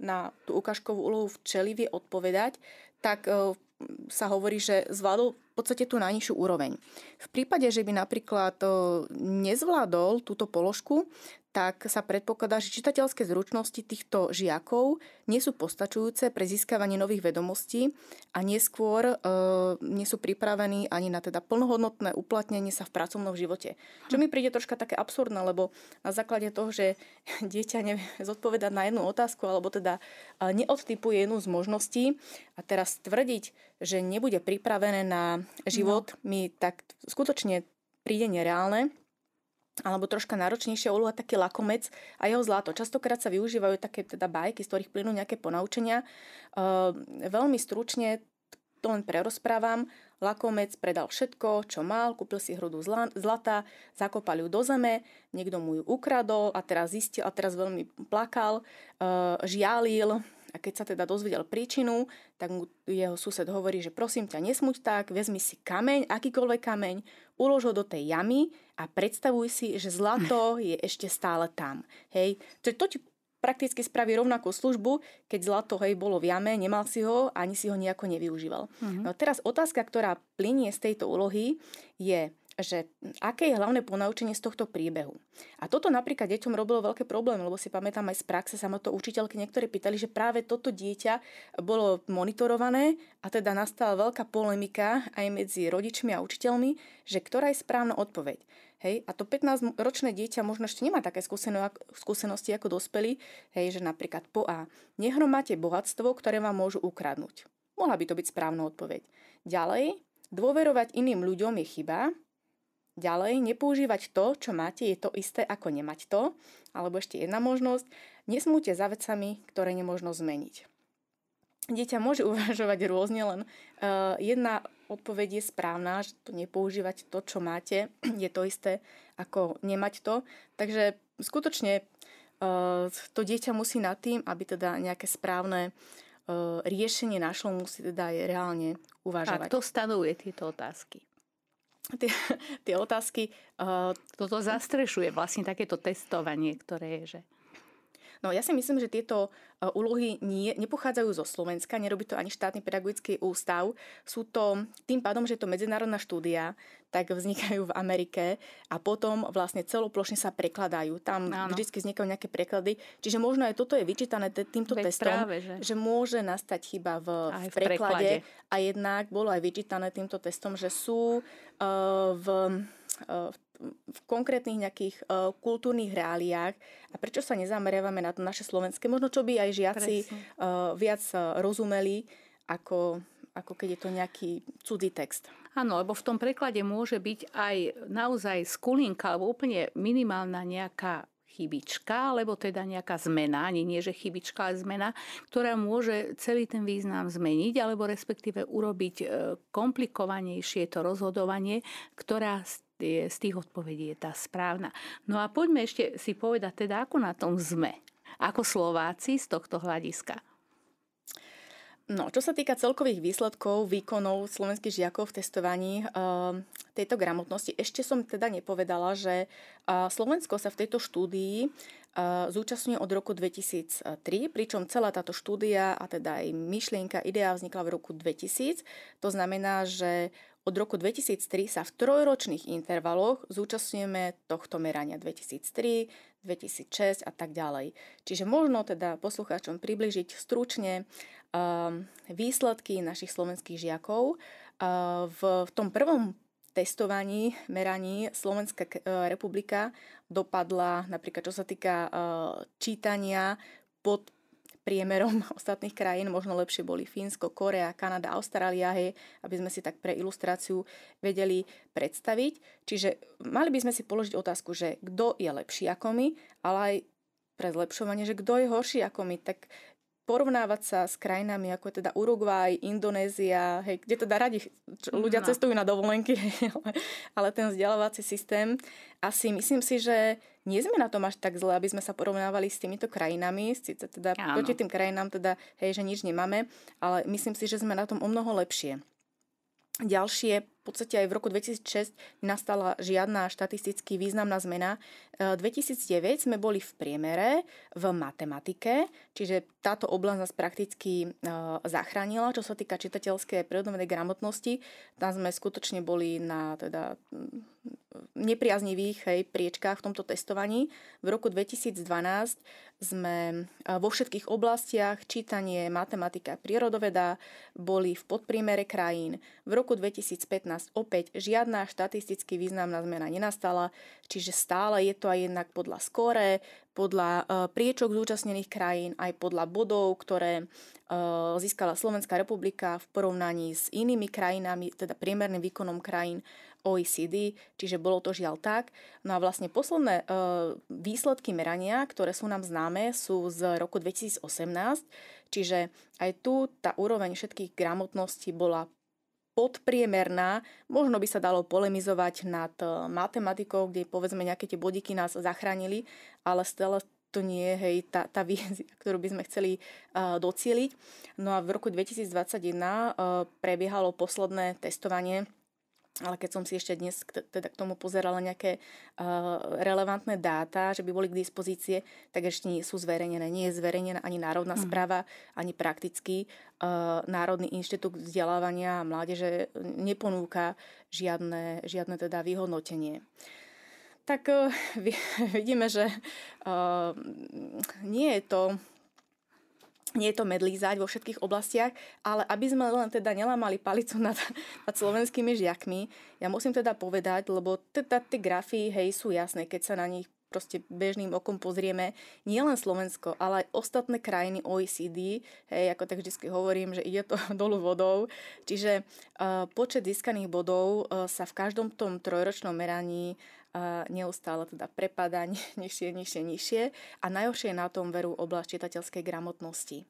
na tú ukážkovú úlohu včelivie odpovedať, tak e, sa hovorí, že zvládol v podstate tú najnižšiu úroveň. V prípade, že by napríklad nezvládol túto položku, tak sa predpokladá, že čitateľské zručnosti týchto žiakov nie sú postačujúce pre získavanie nových vedomostí a neskôr e, nie sú pripravení ani na teda plnohodnotné uplatnenie sa v pracovnom živote. Čo mi príde troška také absurdné, lebo na základe toho, že dieťa nevie zodpovedať na jednu otázku alebo teda neodtypuje jednu z možností a teraz tvrdiť, že nebude pripravené na život, no. mi tak skutočne príde nereálne. Alebo troška náročnejšia úloha, taký lakomec a jeho zlato. Častokrát sa využívajú také teda bajky, z ktorých plynú nejaké ponaučenia. E, veľmi stručne to len prerozprávam. Lakomec predal všetko, čo mal, kúpil si hrudu zlata, zakopal ju do zeme, niekto mu ju ukradol a teraz zistil a teraz veľmi plakal, e, žialil. A keď sa teda dozvedel príčinu, tak mu jeho sused hovorí, že prosím ťa, nesmuť tak, vezmi si kameň, akýkoľvek kameň, ulož ho do tej jamy a predstavuj si, že zlato je ešte stále tam. Hej, to, to ti prakticky spraví rovnakú službu, keď zlato, hej, bolo v jame, nemal si ho, ani si ho nejako nevyužíval. Mhm. No teraz otázka, ktorá plynie z tejto úlohy, je, že aké je hlavné ponaučenie z tohto príbehu. A toto napríklad deťom robilo veľké problémy, lebo si pamätám aj z praxe, sa ma to učiteľky niektoré pýtali, že práve toto dieťa bolo monitorované a teda nastala veľká polemika aj medzi rodičmi a učiteľmi, že ktorá je správna odpoveď. Hej, a to pätnásťročné dieťa možno ešte nemá také skúsenosti ako dospelí, hej, že napríklad po A. Nehromáte bohatstvo, ktoré vám môžu ukradnúť. Mohla by to byť správna odpoveď. Ďalej, dôverovať iným ľuďom je chyba. Ďalej, nepoužívať to, čo máte, je to isté ako nemať to. Alebo ešte jedna možnosť, nesmúte za vecami, ktoré nemôžno zmeniť. Dieťa môže uvažovať rôzne, len uh, jedna odpoveď je správna, že to nepoužívať to, čo máte, je to isté ako nemať to. Takže skutočne uh, to dieťa musí nad tým, aby teda nejaké správne uh, riešenie našlo, musí teda aj reálne uvažovať. A kto stanovuje tieto otázky? Tie, tie otázky. Uh, Toto zastrešuje vlastne takéto testovanie, ktoré je, že... No ja si myslím, že tieto uh, úlohy nie, nepochádzajú zo Slovenska, nerobí to ani štátny pedagogický ústav. Sú to, tým pádom, že je to medzinárodná štúdia, tak vznikajú v Amerike a potom vlastne celoplošne sa prekladajú. Tam áno. vždycky vznikajú nejaké preklady. Čiže možno aj toto je vyčítané týmto Veď testom, práve, že... že môže nastať chyba v, v, preklade. v preklade. A jednak bolo aj vyčítané týmto testom, že sú uh, v... Uh, v konkrétnych nejakých uh, kultúrnych reáliách a prečo sa nezameriavame na to naše slovenské, možno čo by aj žiaci uh, viac rozumeli, ako, ako keď je to nejaký cudzí text. Áno, lebo v tom preklade môže byť aj naozaj skulinka, alebo úplne minimálna nejaká chybička, alebo teda nejaká zmena, ani nie, že chybička, ale zmena, ktorá môže celý ten význam zmeniť, alebo respektíve urobiť komplikovanejšie to rozhodovanie, ktorá z tých odpovedí je tá správna. No a poďme ešte si povedať, teda ako na tom sme, ako Slováci z tohto hľadiska. No, čo sa týka celkových výsledkov, výkonov slovenských žiakov v testovaní uh, tejto gramotnosti, ešte som teda nepovedala, že uh, Slovensko sa v tejto štúdii uh, zúčastňuje od roku dvetisíctri, pričom celá táto štúdia a teda aj myšlienka, idea vznikla v roku dvetisíc. To znamená, že od roku dvetisíctri sa v trojročných intervaloch zúčastňujeme tohto merania dvetisíctri, dvetisícšesť a tak ďalej. Čiže možno teda poslucháčom približiť stručne výsledky našich slovenských žiakov. V tom prvom testovaní, meraní Slovenská republika dopadla napríklad čo sa týka čítania pod priemerom ostatných krajín, možno lepšie boli Fínsko, Korea, Kanada, Austrália, hej, aby sme si tak pre ilustráciu vedeli predstaviť. Čiže mali by sme si položiť otázku, že kto je lepší ako my, ale aj pre zlepšovanie, že kto je horší ako my, tak porovnávať sa s krajinami ako je teda Uruguay, Indonézia, hej, kde teda radi ľudia no. cestujú na dovolenky, hej, ale ten vzdelávací systém, asi myslím si, že nie sme na tom až tak zle, aby sme sa porovnávali s týmito krajinami, síce teda Áno. proti tým krajinám teda, hej, že nič nemáme, ale myslím si, že sme na tom o mnoho lepšie. Ďalšie, v podstate aj v roku dvetisícšesť nastala žiadna štatisticky významná zmena. dvetisícdeväť sme boli v priemere v matematike, čiže táto oblasť nás prakticky zachránila, čo sa týka čitateľskej prírodovednej gramotnosti. Tam sme skutočne boli na teda nepriaznivých hej, priečkách v tomto testovaní. V roku dvetisícdvanásť sme vo všetkých oblastiach čítanie, matematika, prírodoveda boli v podprímere krajín. V roku dvetisícpätnásť opäť žiadna štatisticky významná zmena nenastala, čiže stále je to aj jednak podľa skóre, podľa priečok zúčastnených krajín, aj podľa bodov, ktoré získala Slovenská republika v porovnaní s inými krajinami, teda priemerným výkonom krajín ó é cé dé, čiže bolo to žiaľ tak. No a vlastne posledné výsledky merania, ktoré sú nám známe, sú z roku dvetisícosemnásť, čiže aj tu tá úroveň všetkých gramotností bola podpriemerná. Možno by sa dalo polemizovať nad matematikou, kde povedzme nejaké tie bodiky nás zachránili, ale stále to nie je hej, tá, tá vízia, ktorú by sme chceli uh, docieliť. No a v roku dvetisícdvadsaťjeden uh, prebiehalo posledné testovanie, ale keď som si ešte dnes k, teda k tomu pozerala nejaké uh, relevantné dáta, že by boli k dispozície, tak ešte nie sú zverejnené. Nie je zverejnená ani národná mm. správa, ani prakticky Národný inštitút vzdelávania a mládeže neponúka žiadne, žiadne teda vyhodnotenie. Tak vidíme, že nie je to, nie je to medlízať vo všetkých oblastiach, ale aby sme len teda nelámali palicu nad, nad slovenskými žiakmi, ja musím teda povedať, lebo teda tie grafy, hej, sú jasné, keď sa na nich proste bežným okom pozrieme, nie len Slovensko, ale aj ostatné krajiny ó é cé dé, hej, ako tak vždy hovorím, že ide to dolu vodou. Čiže uh, počet získaných bodov uh, sa v každom tom trojročnom meraní uh, neustále teda prepadá nižšie, nižšie, nižšie a najhoršie na tom veru oblasť čitateľskej gramotnosti.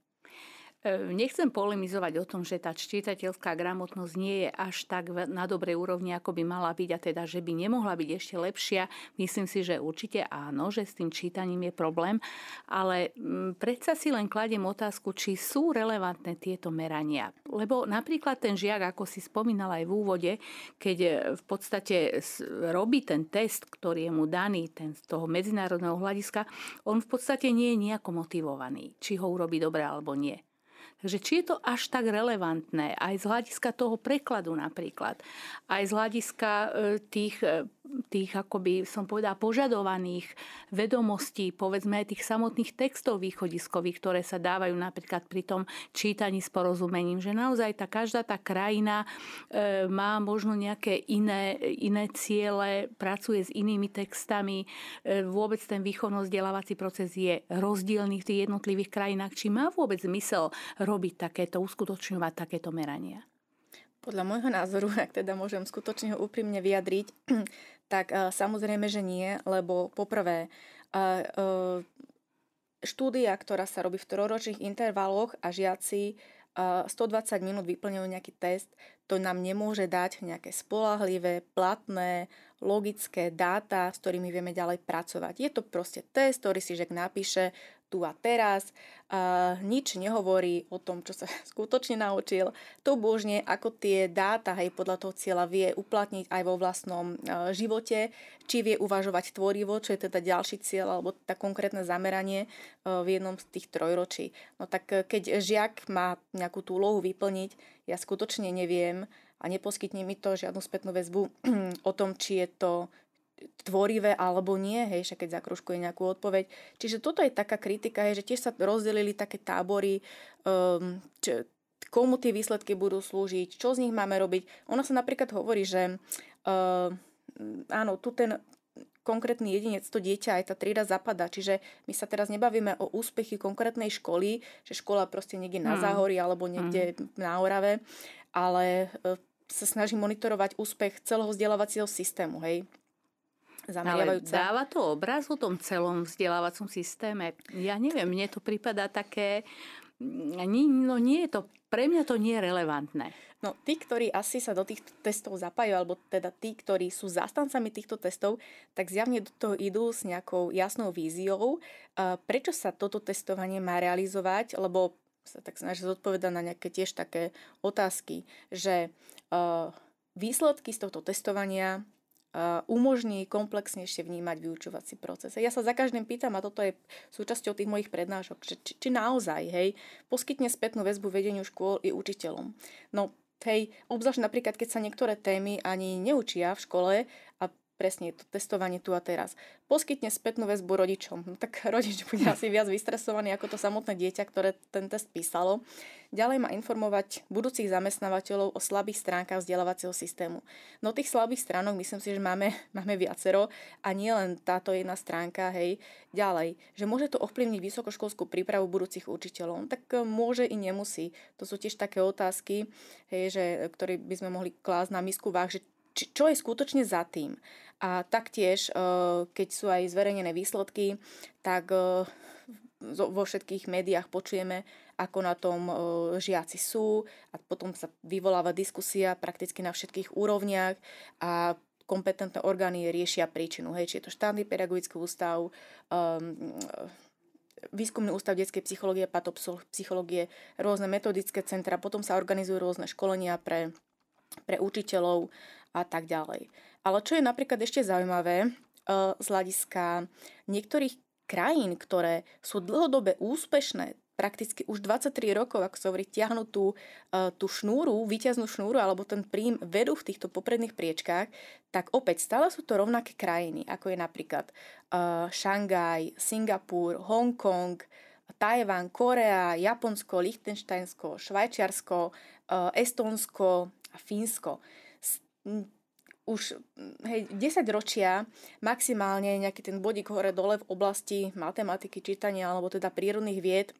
Nechcem polemizovať o tom, že tá čitateľská gramotnosť nie je až tak na dobrej úrovni, ako by mala byť a teda, že by nemohla byť ešte lepšia. Myslím si, že určite áno, že s tým čítaním je problém, ale predsa si len kladiem otázku, či sú relevantné tieto merania. Lebo napríklad ten žiak, ako si spomínal aj v úvode, keď v podstate robí ten test, ktorý je mu daný, ten z toho medzinárodného hľadiska, on v podstate nie je nejako motivovaný, či ho urobí dobre alebo nie. Takže či je to až tak relevantné, aj z hľadiska toho prekladu napríklad, aj z hľadiska tých, tých akoby som povedala, požadovaných vedomostí, povedzme aj tých samotných textov východiskových, ktoré sa dávajú napríklad pri tom čítaní s porozumením, že naozaj tá, každá tá krajina e, má možno nejaké iné, iné ciele, pracuje s inými textami, e, vôbec ten výchovno-vzdelávací proces je rozdielný v tých jednotlivých krajinách, či má vôbec zmysel robiť takéto, uskutočňovať takéto merania? Podľa môjho názoru, ak teda môžem skutočne ho úprimne vyjadriť, tak samozrejme, že nie, lebo poprvé štúdia, ktorá sa robí v trojročných intervaloch a žiaci stodvadsať minút vyplňujú nejaký test, to nám nemôže dať nejaké spoľahlivé, platné, logické dáta, s ktorými vieme ďalej pracovať. Je to proste test, ktorý si žiak napíše tu a teraz, a nič nehovorí o tom, čo sa skutočne naučil. To božne, ako tie dáta, hej, podľa toho cieľa vie uplatniť aj vo vlastnom e, živote, či vie uvažovať tvorivo, čo je teda ďalší cieľ, alebo tá konkrétne zameranie e, v jednom z tých trojročí. No tak keď žiak má nejakú tú úlohu vyplniť, ja skutočne neviem a neposkytne mi to žiadnu spätnú väzbu o tom, či je to tvorivé alebo nie, hej, však keď zakružkuje nejakú odpoveď. Čiže toto je taká kritika, hej, že tiež sa rozdelili také tábory, um, č, komu tie výsledky budú slúžiť, čo z nich máme robiť. Ono sa napríklad hovorí, že uh, áno, tu ten konkrétny jedinec, to dieťa, aj tá trieda zapadá. Čiže my sa teraz nebavíme o úspechy konkrétnej školy, že škola proste niekde na Záhorí alebo niekde mm. na Orave, ale uh, sa snaží monitorovať úspech celého vzdelávacieho systému, hej. Ale dáva to obraz o tom celom vzdelávacom systéme. Ja neviem, mne to prípada také... No nie je to... Pre mňa to nie je relevantné. No tí, ktorí asi sa do tých testov zapájajú, alebo teda tí, ktorí sú zastancami týchto testov, tak zjavne do toho idú s nejakou jasnou víziou. Prečo sa toto testovanie má realizovať? Lebo sa tak snaží zodpovedať na nejaké tiež také otázky, že výsledky z tohto testovania... umožní komplexnejšie vnímať vyučovací proces. Ja sa za každým pýtam, a toto je súčasťou tých mojich prednášok, že či, či naozaj, hej, poskytne spätnú väzbu vedeniu škôl i učiteľom. No, hej, obzvlášť napríklad, keď sa niektoré témy ani neučia v škole a presne to testovanie tu a teraz. Poskytne spätnú väzbu rodičom. No tak rodič bude asi viac vystresovaný ako to samotné dieťa, ktoré ten test písalo. Ďalej má informovať budúcich zamestnávateľov o slabých stránkach vzdelávacieho systému. No tých slabých stránok myslím si, že máme, máme viacero a nie len táto jedna stránka, hej. Ďalej, že môže to ovplyvniť vysokoškolskú prípravu budúcich učiteľov, tak môže i nemusí. To sú tiež také otázky, hej, že, ktoré by sme mohli klásť na misku váh, že či, čo je skutočne za tým. A taktiež, keď sú aj zverejnené výsledky, tak vo všetkých médiách počujeme, ako na tom žiaci sú a potom sa vyvoláva diskusia prakticky na všetkých úrovniach a kompetentné orgány riešia príčinu. Hej, či je to štátny pedagogický ústav, um, výskumný ústav detskej psychológie, patopsychológie, rôzne metodické centra, potom sa organizujú rôzne školenia pre, pre učiteľov a tak ďalej. Ale čo je napríklad ešte zaujímavé uh, z hľadiska niektorých krajín, ktoré sú dlhodobé úspešné, prakticky už dvadsaťtri rokov, ako sa hovorí, tiahnu tú, tú šnúru, víťaznú šnúru, alebo ten príjm vedú v týchto popredných priečkách, tak opäť stále sú to rovnaké krajiny, ako je napríklad uh, Šanghaj, Singapur, Hong Kong, Taiwan, Korea, Japonsko, Lichtenštajnsko, Švajčiarsko, uh, Estónsko a Fínsko. S- Už hej, desať ročia maximálne nejaký ten bodík hore dole v oblasti matematiky, čítania alebo teda prírodných vied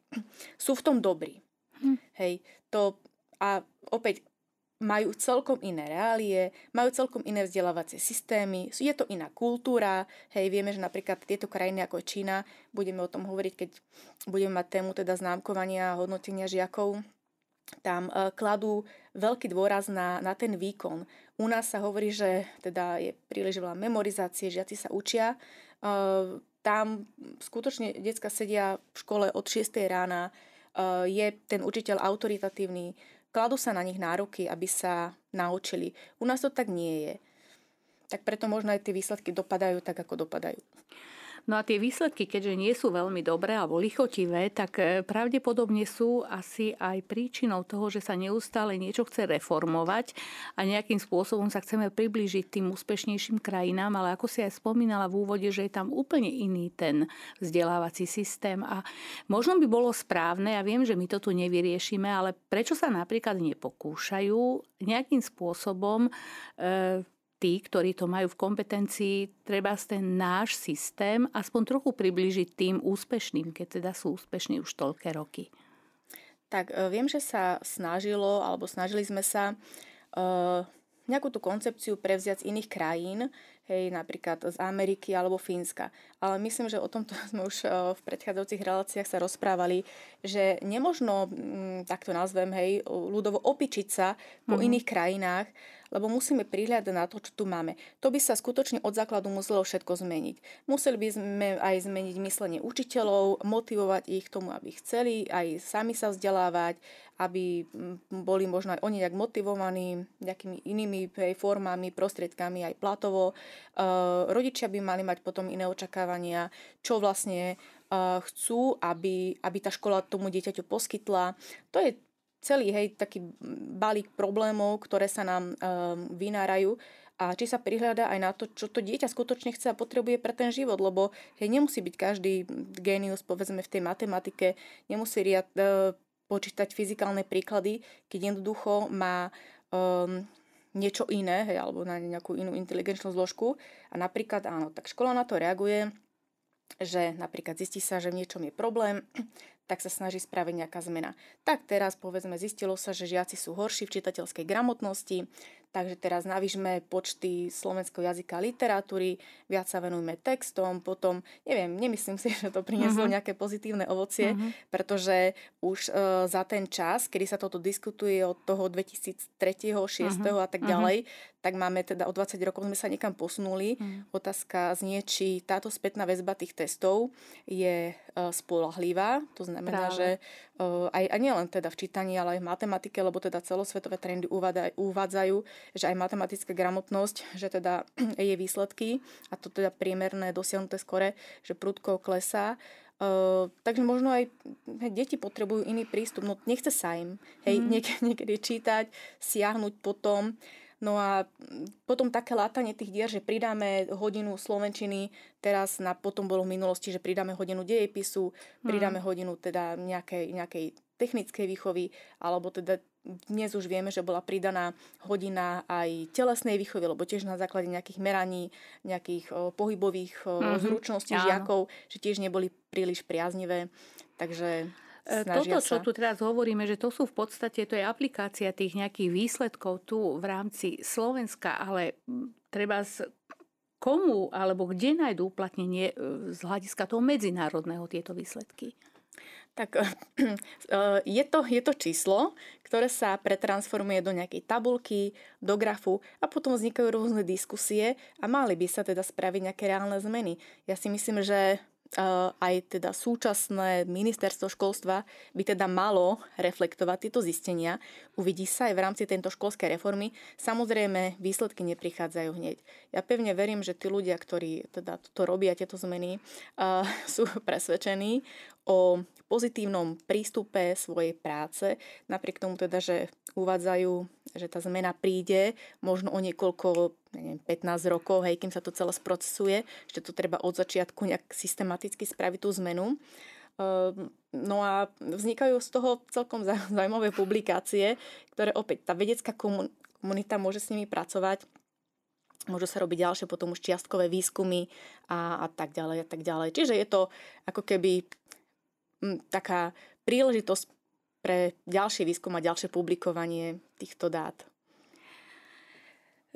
sú v tom dobrí. Hm. Hej, to a opäť majú celkom iné reálie, majú celkom iné vzdelávacie systémy, je to iná kultúra, hej, vieme, že napríklad tieto krajiny ako je Čína, budeme o tom hovoriť, keď budeme mať tému teda známkovania a hodnotenia žiakov, tam e, kladú veľký dôraz na, na ten výkon. U nás sa hovorí, že teda je príliš veľa memorizácie, žiaci sa učia. E, tam skutočne decka sedia v škole od šiestej rána, e, je ten učiteľ autoritatívny, kladú sa na nich nároky, aby sa naučili. U nás to tak nie je. Tak preto možno aj tie výsledky dopadajú tak, ako dopadajú. No a tie výsledky, keďže nie sú veľmi dobré alebo lichotivé, tak pravdepodobne sú asi aj príčinou toho, že sa neustále niečo chce reformovať a nejakým spôsobom sa chceme priblížiť tým úspešnejším krajinám, ale ako si aj spomínala v úvode, že je tam úplne iný ten vzdelávací systém a možno by bolo správne, ja viem, že my to tu nevyriešime, ale prečo sa napríklad nepokúšajú nejakým spôsobom e, tí, ktorí to majú v kompetencii, treba ten náš systém aspoň trochu priblížiť tým úspešným, keď teda sú úspešní už toľké roky. Tak viem, že sa snažilo, alebo snažili sme sa e, nejakú tú koncepciu prevziať z iných krajín, hej, napríklad z Ameriky alebo Fínska. Ale myslím, že o tomto sme už v predchádzajúcich reláciách sa rozprávali, že nemožno, tak to nazvem, hej, ľudovo opičiť sa po mm. iných krajinách, lebo musíme prihľadať na to, čo tu máme. To by sa skutočne od základu muselo všetko zmeniť. Museli by sme aj zmeniť myslenie učiteľov, motivovať ich k tomu, aby chceli aj sami sa vzdelávať, aby boli možno aj oni nejak motivovaní nejakými inými formami, prostriedkami, aj platovo. E, rodičia by mali mať potom iné očakávania, čo vlastne e, chcú, aby, aby tá škola tomu dieťaťu poskytla. To je celý, hej, taký balík problémov, ktoré sa nám e, vynárajú. A či sa prihľada aj na to, čo to dieťa skutočne chce a potrebuje pre ten život, lebo hej, nemusí byť každý génius, povedzme, v tej matematike, nemusí riad, e, počítať fyzikálne príklady, keď jednoducho má um, niečo iné, hej, alebo na nejakú inú inteligenčnú zložku. A napríklad áno, tak škola na to reaguje, že napríklad zistí sa, že v niečom je problém, tak sa snaží spraviť nejaká zmena. Tak teraz, povedzme, zistilo sa, že žiaci sú horší v čitateľskej gramotnosti, takže teraz navýšme počty slovenského jazyka a literatúry, viac sa venujme textom, potom, neviem, nemyslím si, že to prinieslo uh-huh. nejaké pozitívne ovocie, uh-huh. pretože už uh, za ten čas, kedy sa toto diskutuje od toho dvetisíctri, dvetisícšesť uh-huh. a tak ďalej, uh-huh. tak máme teda o dvadsať rokov sme sa niekam posunuli. Uh-huh. Otázka znie, či táto spätná väzba tých testov je uh, spoľahlivá, to znamená, Práve. Že uh, aj, aj nielen teda v čítaní, ale aj v matematike, lebo teda celosvetové trendy uvádzajú, uvádzajú, že aj matematická gramotnosť, že teda je výsledky a to teda priemerné dosiahnuté skore, že prudko klesá. Uh, takže možno aj hej, deti potrebujú iný prístup. No nechce sa im hej, mm. niek- niekedy čítať, siahnuť potom. No a potom také látanie tých dier, že pridáme hodinu slovenčiny, teraz na, potom bolo v minulosti, že pridáme hodinu dejepisu, hmm. pridáme hodinu teda nejakej, nejakej technickej výchovy, alebo teda dnes už vieme, že bola pridaná hodina aj telesnej výchovy, lebo tiež na základe nejakých meraní, nejakých o, pohybových o, mm-hmm. zručností Áno. žiakov, že tiež neboli príliš priaznivé. Takže... Toto, čo tu teraz hovoríme, že to sú v podstate, to je aplikácia tých nejakých výsledkov tu v rámci Slovenska, ale treba z komu alebo kde nájdú uplatnenie z hľadiska toho medzinárodného tieto výsledky? Tak je to, je to číslo, ktoré sa pretransformuje do nejakej tabulky, do grafu a potom vznikajú rôzne diskusie a mali by sa teda spraviť nejaké reálne zmeny. Ja si myslím, že... aj teda súčasné ministerstvo školstva by teda malo reflektovať tieto zistenia. Uvidí sa aj v rámci tejto školskej reformy. Samozrejme, výsledky neprichádzajú hneď. Ja pevne verím, že tí ľudia, ktorí teda to robia, tieto zmeny, uh, sú presvedčení o pozitívnom prístupe svojej práce. Napriek tomu teda, že uvádzajú, že tá zmena príde možno o niekoľko, neviem, pätnásť rokov, hej, kým sa to celé sprocesuje, že to treba od začiatku nejak systematicky spraviť tú zmenu. No a vznikajú z toho celkom zaujímavé publikácie, ktoré opäť tá vedecká komunita môže s nimi pracovať. Môžu sa robiť ďalšie potom už čiastkové výskumy a, a tak ďalej a tak ďalej. Čiže je to ako keby taká príležitosť pre ďalší výskum a ďalšie publikovanie týchto dát.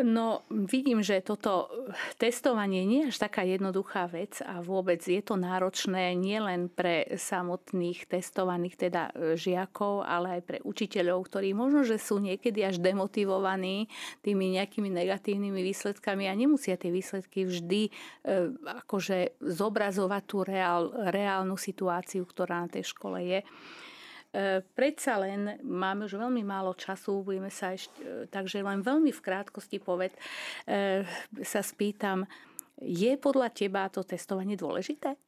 No, vidím, že toto testovanie nie je až taká jednoduchá vec a vôbec je to náročné nielen pre samotných testovaných teda žiakov, ale aj pre učiteľov, ktorí možno, že sú niekedy až demotivovaní tými nejakými negatívnymi výsledkami a nemusia tie výsledky vždy e, akože zobrazovať tú reál, reálnu situáciu, ktorá na tej škole je. Predsa len máme už veľmi málo času, budeme sa ešte, takže len veľmi v krátkosti poved, sa spýtam, je podľa teba to testovanie dôležité?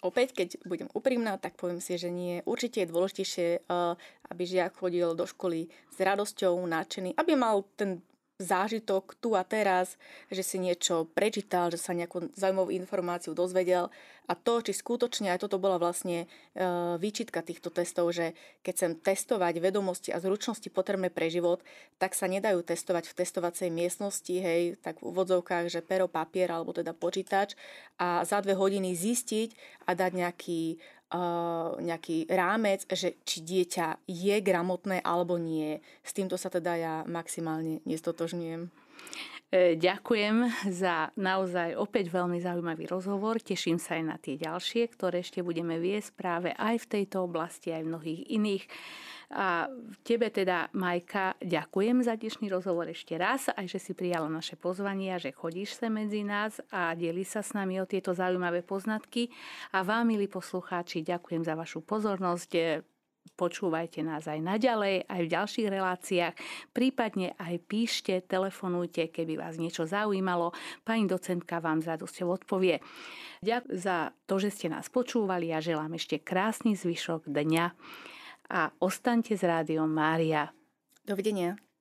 Opäť, keď budem úprimná, tak poviem si, že nie. Určite je dôležitejšie, aby žiak chodil do školy s radosťou, nadšený, aby mal ten zážitok tu a teraz, že si niečo prečítal, že sa nejakú zaujímavú informáciu dozvedel a to, či skutočne aj toto bola vlastne e, výčitka týchto testov, že keď chcem testovať vedomosti a zručnosti potrebné pre život, tak sa nedajú testovať v testovacej miestnosti, hej, tak v úvodzovkách, že pero, papier alebo teda počítač a za dve hodiny zistiť a dať nejaký nejaký rámec, že či dieťa je gramotné alebo nie. S týmto sa teda ja maximálne nestotožňujem. Ďakujem za naozaj opäť veľmi zaujímavý rozhovor. Teším sa aj na tie ďalšie, ktoré ešte budeme viesť práve aj v tejto oblasti, aj v mnohých iných. A tebe teda, Majka, ďakujem za dnešný rozhovor ešte raz, aj že si prijala naše pozvanie a že chodíš sa medzi nás a delíš sa s nami o tieto zaujímavé poznatky. A vám, milí poslucháči, ďakujem za vašu pozornosť. Počúvajte nás aj naďalej, aj v ďalších reláciách, prípadne aj píšte, telefonujte, keby vás niečo zaujímalo. Pani docentka vám s radosťou odpovie. Ďakujem za to, že ste nás počúvali a želám ešte krásny zvyšok dňa a ostaňte s Rádiom Mária. Dovidenia.